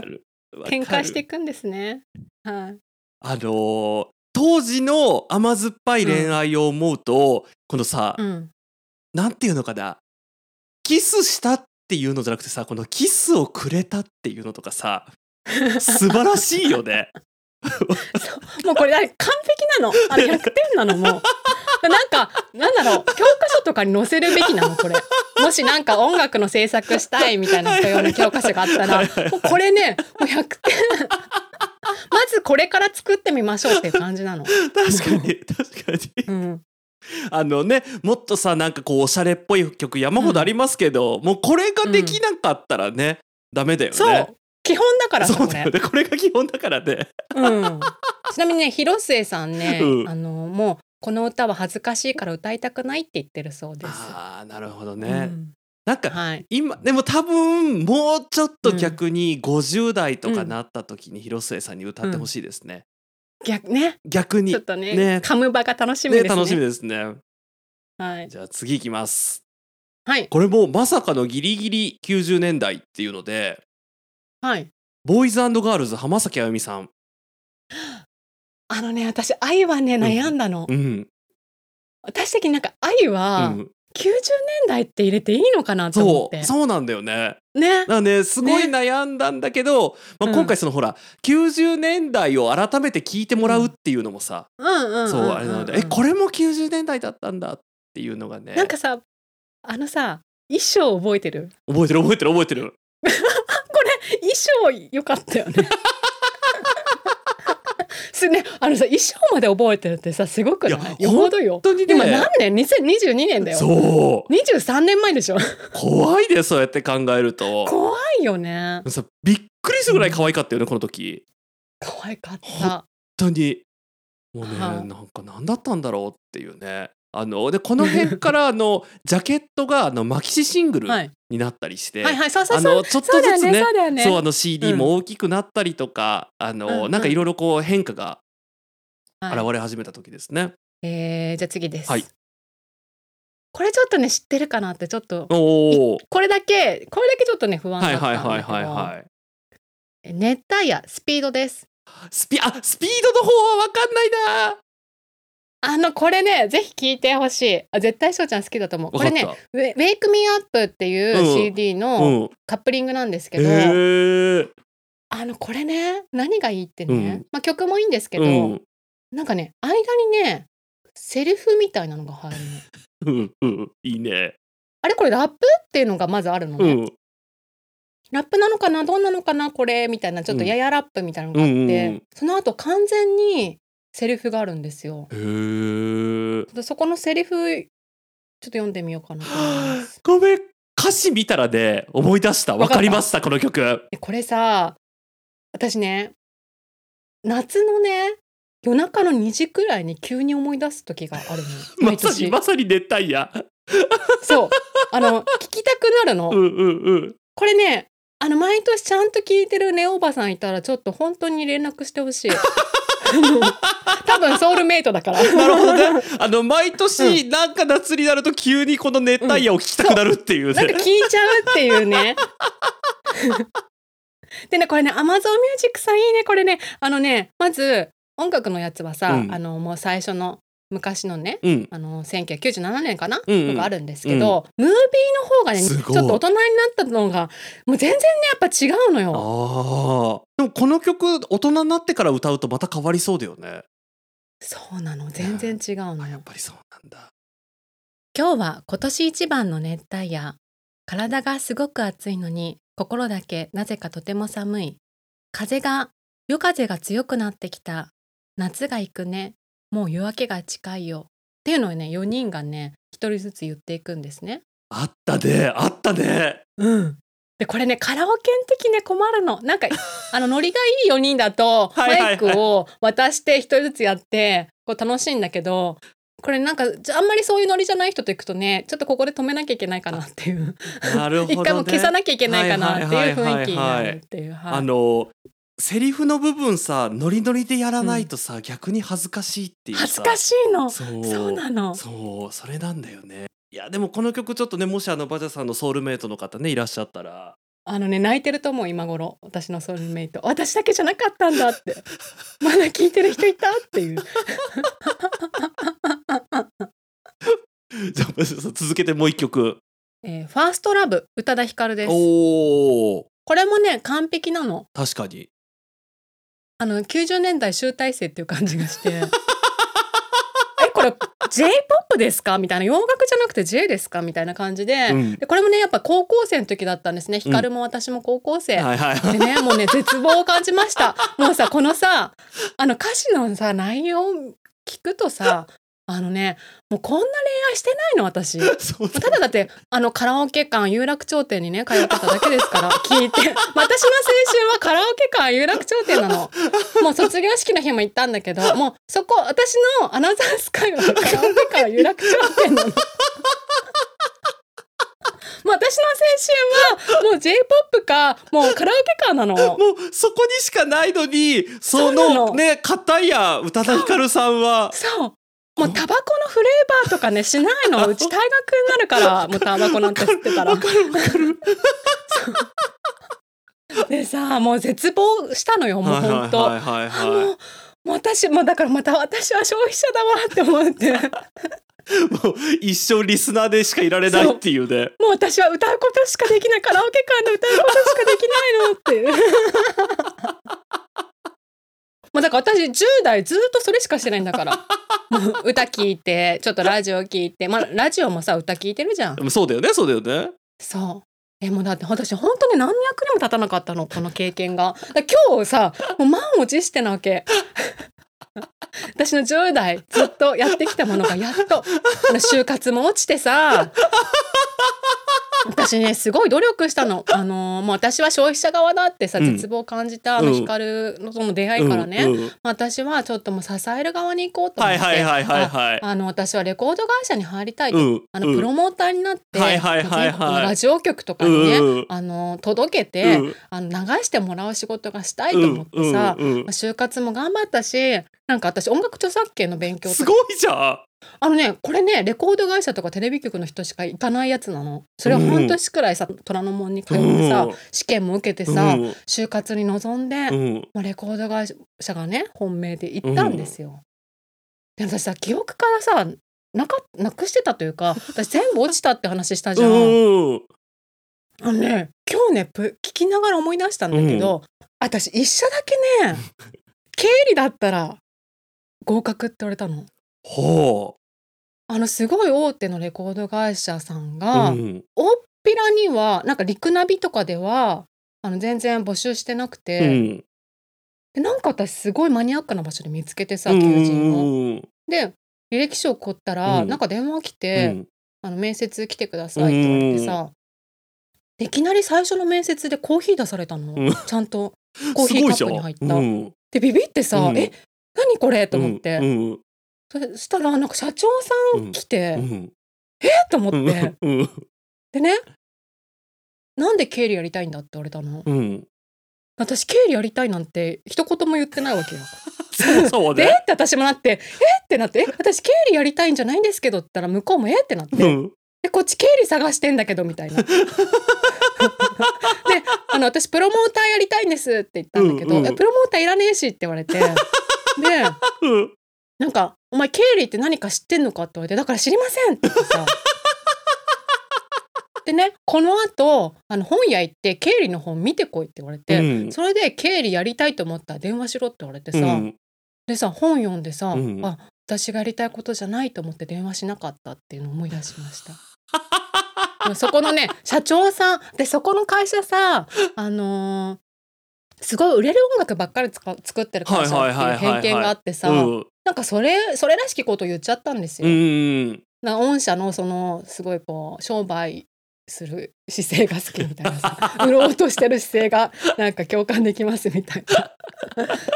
喧嘩していくんですね、はい、当時の甘酸っぱい恋愛を思うと、うん、このさ、うん、なんていうのかな、キスしたっていうのじゃなくてさ、このキスをくれたっていうのとかさ、素晴らしいよねもうこれ完璧なの、100点なの、もうなんか、なんだろう、教科書とかに載せるべきなの、これ。もしなんか音楽の制作したいみたいな人用の教科書があったら、もうこれね、もう100点まずこれから作ってみましょうっていう感じなの。確かに、うん、ね、もっとさ、なんかこうおしゃれっぽい曲山ほどありますけど、うん、もうこれができなかったらね、うん、ダメだよね。そう、基本だからさ、そうだよね、これが基本だからね、うん、ちなみにね、広末さんね、うん、もうこの歌は恥ずかしいから歌いたくないって言ってるそうです。ああ、なるほどね、うん、なんか、はい、今でも多分もうちょっと逆に50代とかなった時に広末さんに歌ってほしいですね、うんうん、逆にちょっと ね、噛む場が楽しみです ね、楽しみですね、はい、じゃあ次いきます、はい、これもまさかのギリギリ90年代っていうので、はい、ボーイズ&ガールズ浜崎あゆみさん。私愛はね悩んだの、うんうん、私的になんか愛は、うん、90年代って入れていいのかなと思って。そうなんだよね。ね。だからね、すごい悩んだんだけど、ね、まあ、今回そのほら、90年代を改めて聞いてもらうっていうのもさ、そうあれなので、これも90年代だったんだっていうのがね。なんかさ、さ、衣装覚えてる？覚えてる。これ衣装良かったよね。ね、さ、衣装まで覚えてるってさ、すごくない？よほどよ。本当にね、今何年？ 2022 年だよ。そう。23年前でしょ。怖いで、そうやって考えると。怖いよね。さ、びっくりするぐらい可愛かったよね、この時。可愛かった。本当に。もうね、なんか何だったんだろうっていうね。でこの辺からジャケットがマキシシングルになったりして、はいはいはい、そうそうそう、ちょっとずつね、そうだよね、そう、CD も大きくなったりとか、なんかいろいろこう変化が現れ始めた時ですね、はい、じゃあ次です、はい、これちょっとね知ってるかなってちょっとこれだけちょっとね不安だったんだけど、はいはいはいはいはい、熱帯夜スピードです。スピードの方は分かんないな。これねぜひ聴いてほしい。絶対しょうちゃん好きだと思う。これね「Wake Me Up」っていう CD のカップリングなんですけど、これね何がいいってね、まあ、曲もいいんですけど、なんかね間にねセリフみたいなのが入るのいいね。あれこれラップっていうのがまずあるのね、ラップなのかなどんなのかなこれみたいなちょっとややラップみたいなのがあって、その後完全にセリフがあるんですよ。へー。そこのセリフちょっと読んでみようかなと思います。ごめん、歌詞見たらね思い出した。わかりました。この曲これさ私ね夏のね夜中の2時くらいに急に思い出す時があるの。まさに熱帯夜そう聞きたくなるの、これね毎年ちゃんと聞いてるねおばさんいたらちょっと本当に連絡してほしい多分ソウルメイトだからなるほどね。毎年、なんか夏になると急にこの熱帯夜を聴きたくなるっていうね、なんか聴いちゃうっていうねでねこれね Amazon Music さんいいね。これねまず音楽のやつはさ、もう最初の昔のね、1997年かな、のがあるんですけど、ムービーの方がねちょっと大人になったのがもう全然ねやっぱ違うのよ。でもこの曲大人になってから歌うとまた変わりそうだよね。そうなの、全然違うのよ。やっぱりそうなんだ。今日は今年一番の熱帯夜、体がすごく暑いのに心だけなぜかとても寒い、夜風が強くなってきた、夏が行くね、もう夜明けが近いよっていうのをね4人がね1人ずつ言っていくんですね。あったね、でこれねカラオケの時ね困るの、なんかノリがいい4人だとマイクを渡して1人ずつやってこう楽しいんだけど、これなんかあんまりそういうノリじゃない人と行くとねちょっとここで止めなきゃいけないかなっていうなるほど、ね、一回も消さなきゃいけないかなっていう雰囲気になるっていう、セリフの部分さノリノリでやらないとさ、逆に恥ずかしいっていうさ。恥ずかしいの。そうなの。そう、それなんだよね。いやでもこの曲ちょっとね、もしバジャさんのソウルメイトの方ねいらっしゃったらね泣いてると思う今頃。私のソウルメイト、私だけじゃなかったんだってまだ聞いてる人いたっていうじゃあバジャさん続けてもう一曲、ファーストラブ、宇多田ヒカルです。これもね完璧なの。確かに90年代集大成っていう感じがしてこれ J-POP ですかみたいな、洋楽じゃなくて J ですかみたいな感じ でこれもねやっぱ高校生の時だったんですね。ヒカルも私も高校生、でねもうね絶望を感じましたもうさこのさ歌詞のさ内容聞くとさもうこんな恋愛してないの私。ただだってカラオケ館有楽町店にね通ってただけですから聞いて私の青春はカラオケ館有楽町店なの。もう卒業式の日も行ったんだけど、もうそこ私のアナザースカイはカラオケ館有楽町店なのもう私の青春はもう J-POP かもうカラオケかなの。もうそこにしかないのにそのね片や宇多田ヒカルさんはそうもうタバコのフレーバーとかねしないの。うち退学になるからもうタバコなんて吸ってたらでさもう絶望したのよ。もうほんともう私もうだからまた私は消費者だわって思ってもう一生リスナーでしかいられないっていうね。もう私は歌うことしかできない、カラオケ館で歌うことしかできないのっていうもうだから私10代ずっとそれしかしてないんだからもう歌聞いてちょっとラジオ聞いて、まあラジオもさ歌聞いてるじゃん。そうだよねそうだよね。そうもうだって私本当に何の役にも立たなかったのこの経験が。だ今日さもう満を持してなわけ私の10代ずっとやってきたものがやっと就活も落ちてさ私ねすごい努力したの、もう私は消費者側だってさ、絶望を感じたヒカルのその出会いからね、私はちょっともう支える側に行こうと思って、私はレコード会社に入りたいと、プロモーターになって、ラジオ局とかにね、届けて、流してもらう仕事がしたいと思ってさ、就活も頑張ったし、なんか私音楽著作権の勉強とかすごいじゃん。これねレコード会社とかテレビ局の人しか行かないやつなの。それを半年くらいさ、虎ノ門に通ってさ、試験も受けてさ、就活に臨んで、レコード会社がね本命で行ったんですよ。で私さ記憶からさなくしてたというか、私全部落ちたって話したじゃん。今日ね聞きながら思い出したんだけど、私一社だけね経理だったら合格って言われたの。ほう。すごい大手のレコード会社さんが、大っぴらにはなんかリクナビとかでは全然募集してなくて、でなんか私すごいマニアックな場所で見つけてさ、求人を、で履歴書を送ったら、なんか電話来て、面接来てくださいって言われてさ、いきなり最初の面接でコーヒー出されたの、ちゃんとコーヒーカップに入った。でビビってさ、え何これと思って、そしたらなんか社長さん来て、えっと思って、でね、なんで経理やりたいんだって言われたの。私経理やりたいなんて一言も言ってないわけよ。そうね、でって私もなって、えってなって、私経理やりたいんじゃないんですけどって言ったら向こうもえってなって、でこっち経理探してんだけどみたいな。で私プロモーターやりたいんですって言ったんだけど、プロモーターいらねえしって言われて、で、なんかお前経理って何か知ってんのかって言われて、だから知りませんって言ってさ。でね、この後本屋行って経理の本見てこいって言われて、それで経理やりたいと思ったら電話しろって言われてさ、でさ本読んでさ、あ私がやりたいことじゃないと思って電話しなかったっていうのを思い出しました。そこのね社長さんで、そこの会社さすごい売れる音楽ばっかり作ってる会社っていう偏見があってさ、なんかそれらしきことを言っちゃったんですよ。なんか御社のそのすごいこう商売する姿勢が好きみたいなさ、売ろうとしてる姿勢がなんか共感できますみたいな。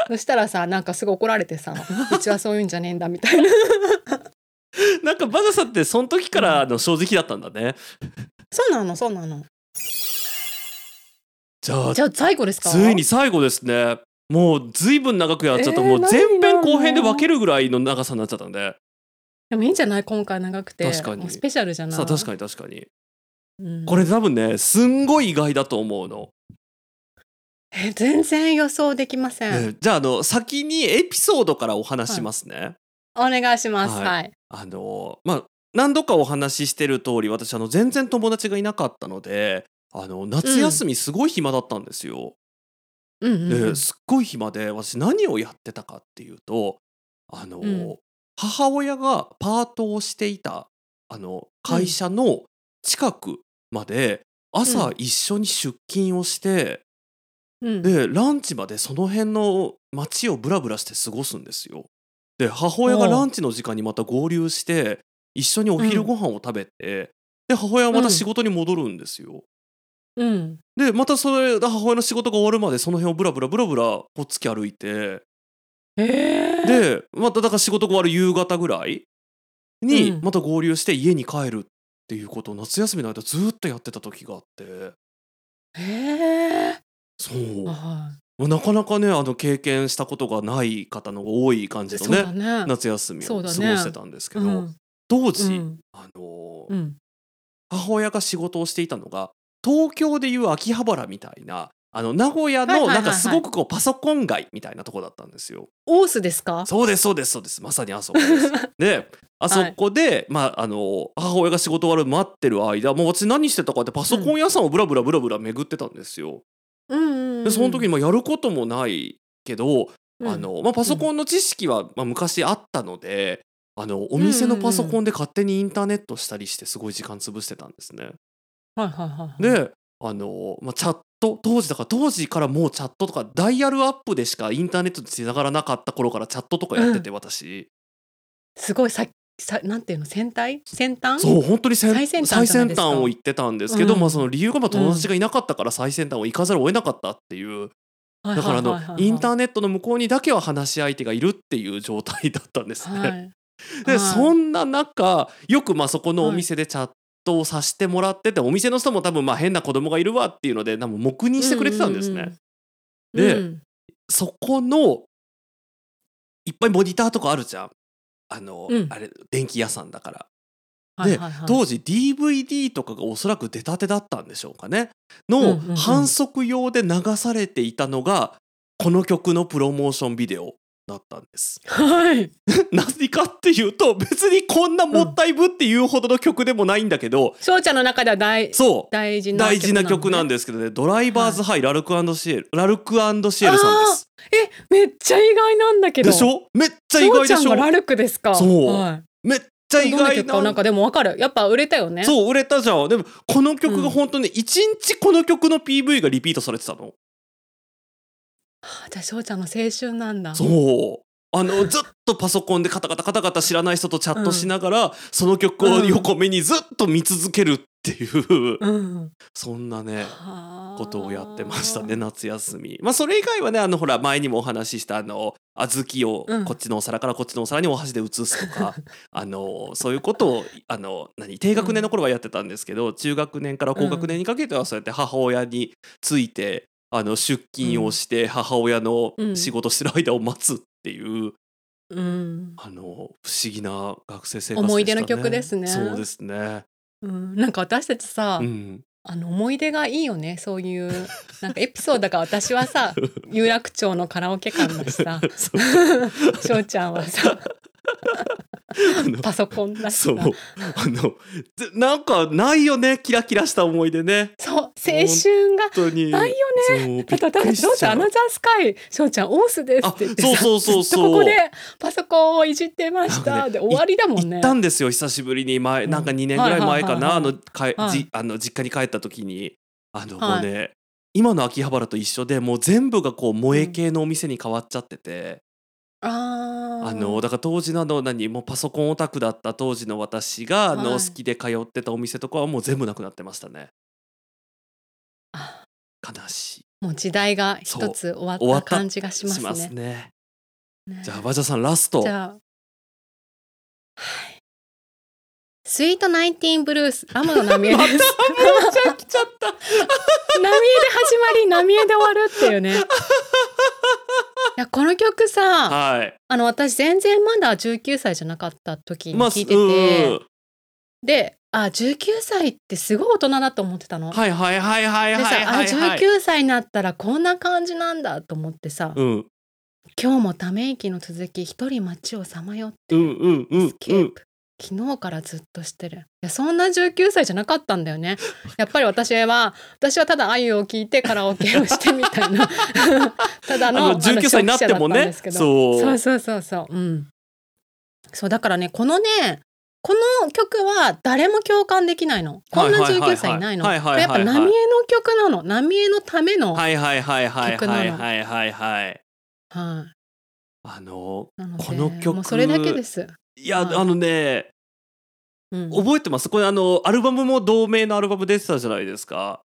そしたらさなんかすごい怒られてさ、うちはそういうんじゃねえんだみたいな。なんかバザさんってその時からの正直だったんだね。そうなのそうなの。じゃあ最後ですか。ついに最後ですね。もうずいぶん長くやっちゃった、もう前編後編で分けるぐらいの長さになっちゃったんで、でもいいんじゃない、今回長くて。確かにスペシャルじゃない。確かに確かに、これ多分ねすんごい意外だと思うの。全然予想できません。じゃあ先にエピソードからお話しますね。お願いします。はい。何度かお話ししてる通り、私全然友達がいなかったので、夏休みすごい暇だったんですよ。すっごい暇で、私何をやってたかっていうと、母親がパートをしていた会社の近くまで朝一緒に出勤をして、でランチまでその辺の街をブラブラして過ごすんですよ。で母親がランチの時間にまた合流して一緒にお昼ご飯を食べて、で母親はまた仕事に戻るんですよ。でまたそれ母親の仕事が終わるまでその辺をブラブラブラブラこっつき歩いて、でまただから仕事が終わる夕方ぐらいにまた合流して家に帰るっていうことを夏休みの間ずっとやってた時があって、そう。なかなかね経験したことがない方の多い感じの ね夏休みを過ごしてたんですけど、当時、母親が仕事をしていたのが東京でいう秋葉原みたいな名古屋のなんかすごくこうパソコン街みたいなとこだったんですよ。大須ですか。そうですそうですそうです、まさにあそこです。であそこで、母親が仕事終わる待ってる間もう私何してたかってパソコン屋さんをブラブラブラブラ巡ってたんですよ。でその時にやることもないけど、パソコンの知識は昔あったので、お店のパソコンで勝手にインターネットしたりしてすごい時間潰してたんですね。でチャット、当時からもうチャットとかダイヤルアップでしかインターネットにつながらなかった頃からチャットとかやってて、私すごいなんていうの、先端そう、本当に最先端を行ってたんですけど、うん、まあ、その理由が、まあ、友達がいなかったから最先端を行かざるを得なかったっていう、うん、だからインターネットの向こうにだけは話し相手がいるっていう状態だったんですね、はい、で、はい、そんな中よくまあそこのお店でチャットをさせてもらってて、はい、お店の人も多分まあ変な子供がいるわっていうので多分黙認してくれてたんですね、うんうんうん、で、うん、そこのいっぱいモニターとかあるじゃん、うん、あれ電気屋さんだから、はいはいはい、で当時 DVD とかがおそらく出たてだったんでしょうかねの、うんうんうん、反則用で流されていたのがこの曲のプロモーションビデオだったんです、はい、何かっていうと別にこんなもったいぶっていうほどの曲でもないんだけど、翔ちゃんの中では大事な曲なんですけどね、ドライバーズハイ、ラルク&シエルさんです。めっちゃ意外なんだけど、でしょ、めっちゃ意外でしょ、翔ちゃんがラルクですか、そう、はい、めっちゃ意外な、なんかでも分かる、やっぱ売れたよね、そう売れたじゃん。でもこの曲が本当に1日この曲の PV がリピートされてたの、じゃあ翔ちゃんの青春なんだ。そう、ずっとパソコンでカタカタカタカタ知らない人とチャットしながら、うん、その曲を横目にずっと見続けるっていう、うん、そんなねことをやってましたね、夏休み。まあそれ以外はね、ほら前にもお話しした小豆をこっちのお皿からこっちのお皿にお箸で移すとか、うん、そういうことを低学年の頃はやってたんですけど、中学年から高学年にかけてはそうやって母親について出勤をして母親の仕事してる間を待つっていう、うん、不思議な学生生活でしたね。思い出の曲ですね。そうですね、うん、なんか私たちさ、うん、思い出がいいよね、そういうなんかエピソードが。私はさ有楽町のカラオケ館だしさ翔ちゃんはさパソコンだしさ、そうなんかないよね、キラキラした思い出ね。そう、青春がないよね。だって私どうしてアナザースカイ翔ちゃんオースですって言ってさ、そうここでパソコンをいじってました、ね、で終わりだもんね。行ったんですよ久しぶりに、前なんか2年ぐらい前かな、実家に帰った時にはい、もうね今の秋葉原と一緒でもう全部がこう萌え系のお店に変わっちゃってて、うん、だから当時もうパソコンオタクだった当時の私がはい、好きで通ってたお店とかはもう全部なくなってましたね。悲しい、もう時代が一つ終わった感じがしますね。 じゃあバジャさんラスト、じゃあ、はい、スイートナインティーンブルース、天野波江ですまたもう来ちゃった波江で始まり波江で終わるっていうねいやこの曲さ、はい、私全然まだ19歳じゃなかった時に聴いてて、まあ、で19歳ってすごい大人だと思ってたの。はいはいはいはいはいはいはい、でさ、19歳になったらこんな感じなんだと思ってさ、うん、今日もため息の続き一人街をさまよって、うんうんうん、スケープ、うん、昨日からずっとしてる。いやそんな19歳じゃなかったんだよねやっぱり私はただあゆを聞いてカラオケをしてみたいなただの19歳になってもね、そうそうそうそう、うん、そうだからね、この曲は誰も共感できないの。こんな19歳いないの。やっぱ浪江の曲なの。浪江のための曲なの。はいはいはいはいはいはいはいはい。この曲もうそれだけです。いや、はい、うん、覚えてます。これアルバムも同名のアルバム出てたじゃないですか。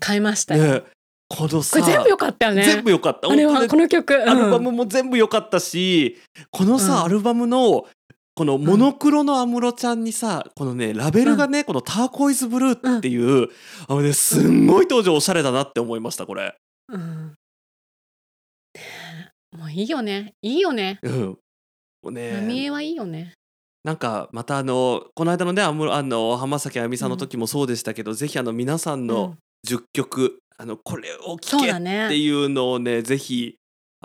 買いましたよ。ね、これ全部良かったよね。全部良かった。あれはこの曲、うん、アルバムも全部良かったし、このさ、うん、アルバムのこのモノクロの安室ちゃんにさ、うん、このねラベルがね、うん、このターコイズブルーっていう、うん、ね、すんごい当時おしゃれだなって思いましたこれ、うん、もういいよね、いいよね、うん、もうね波江はいいよね。なんかまたこの間のね浜崎あゆみさんの時もそうでしたけど、うん、ぜひ皆さんの10曲、うん、これを聴けっていうのをね、ぜひ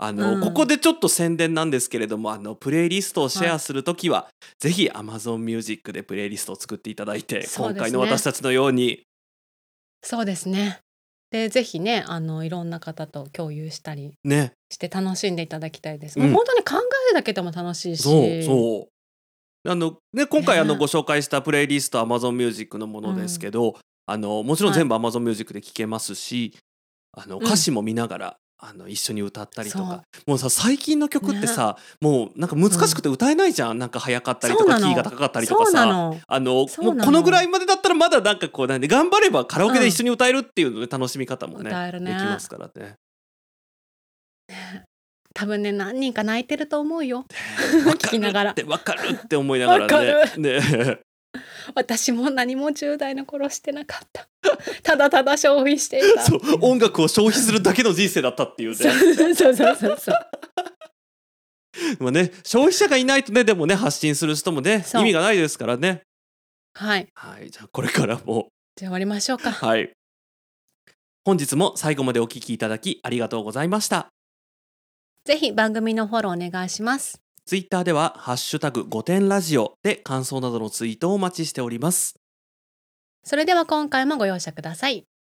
うん、ここでちょっと宣伝なんですけれども、プレイリストをシェアするときは、はい、ぜひ Amazon Music でプレイリストを作っていただいて、ね、今回の私たちのように。そうですね。でぜひねいろんな方と共有したりして楽しんでいただきたいです、ね、もう本当に考えるだけでも楽しいし、そうそうね、今回ご紹介したプレイリスト Amazon Music のものですけど、もちろん全部 Amazon Music で聴けますし、歌詞も見ながら、はい、一緒に歌ったりとか、もうさ最近の曲ってさ、ね、もうなんか難しくて歌えないじゃん、なんか早かったりとかキーが高かったりとかさ、もうこのぐらいまでだったらまだなんかこうなんで頑張ればカラオケで一緒に歌えるっていうので楽しみ方も ねできますからね。多分ね何人か泣いてると思うよ聞きながら分かるって思いながら ね私も何も10代の頃してなかったただただ消費していたそう音楽を消費するだけの人生だったっていうねそうね、消費者がいないとね、でもね発信する人もね意味がないですからね。はい、はい、じゃあこれからもじゃあ終わりましょうか。はい、本日も最後までお聞きいただきありがとうございました。ぜひ番組のフォローお願いします。ツイッターではハッシュタグ5点ラジオで感想などのツイートをお待ちしております。それでは今回もご容赦ください。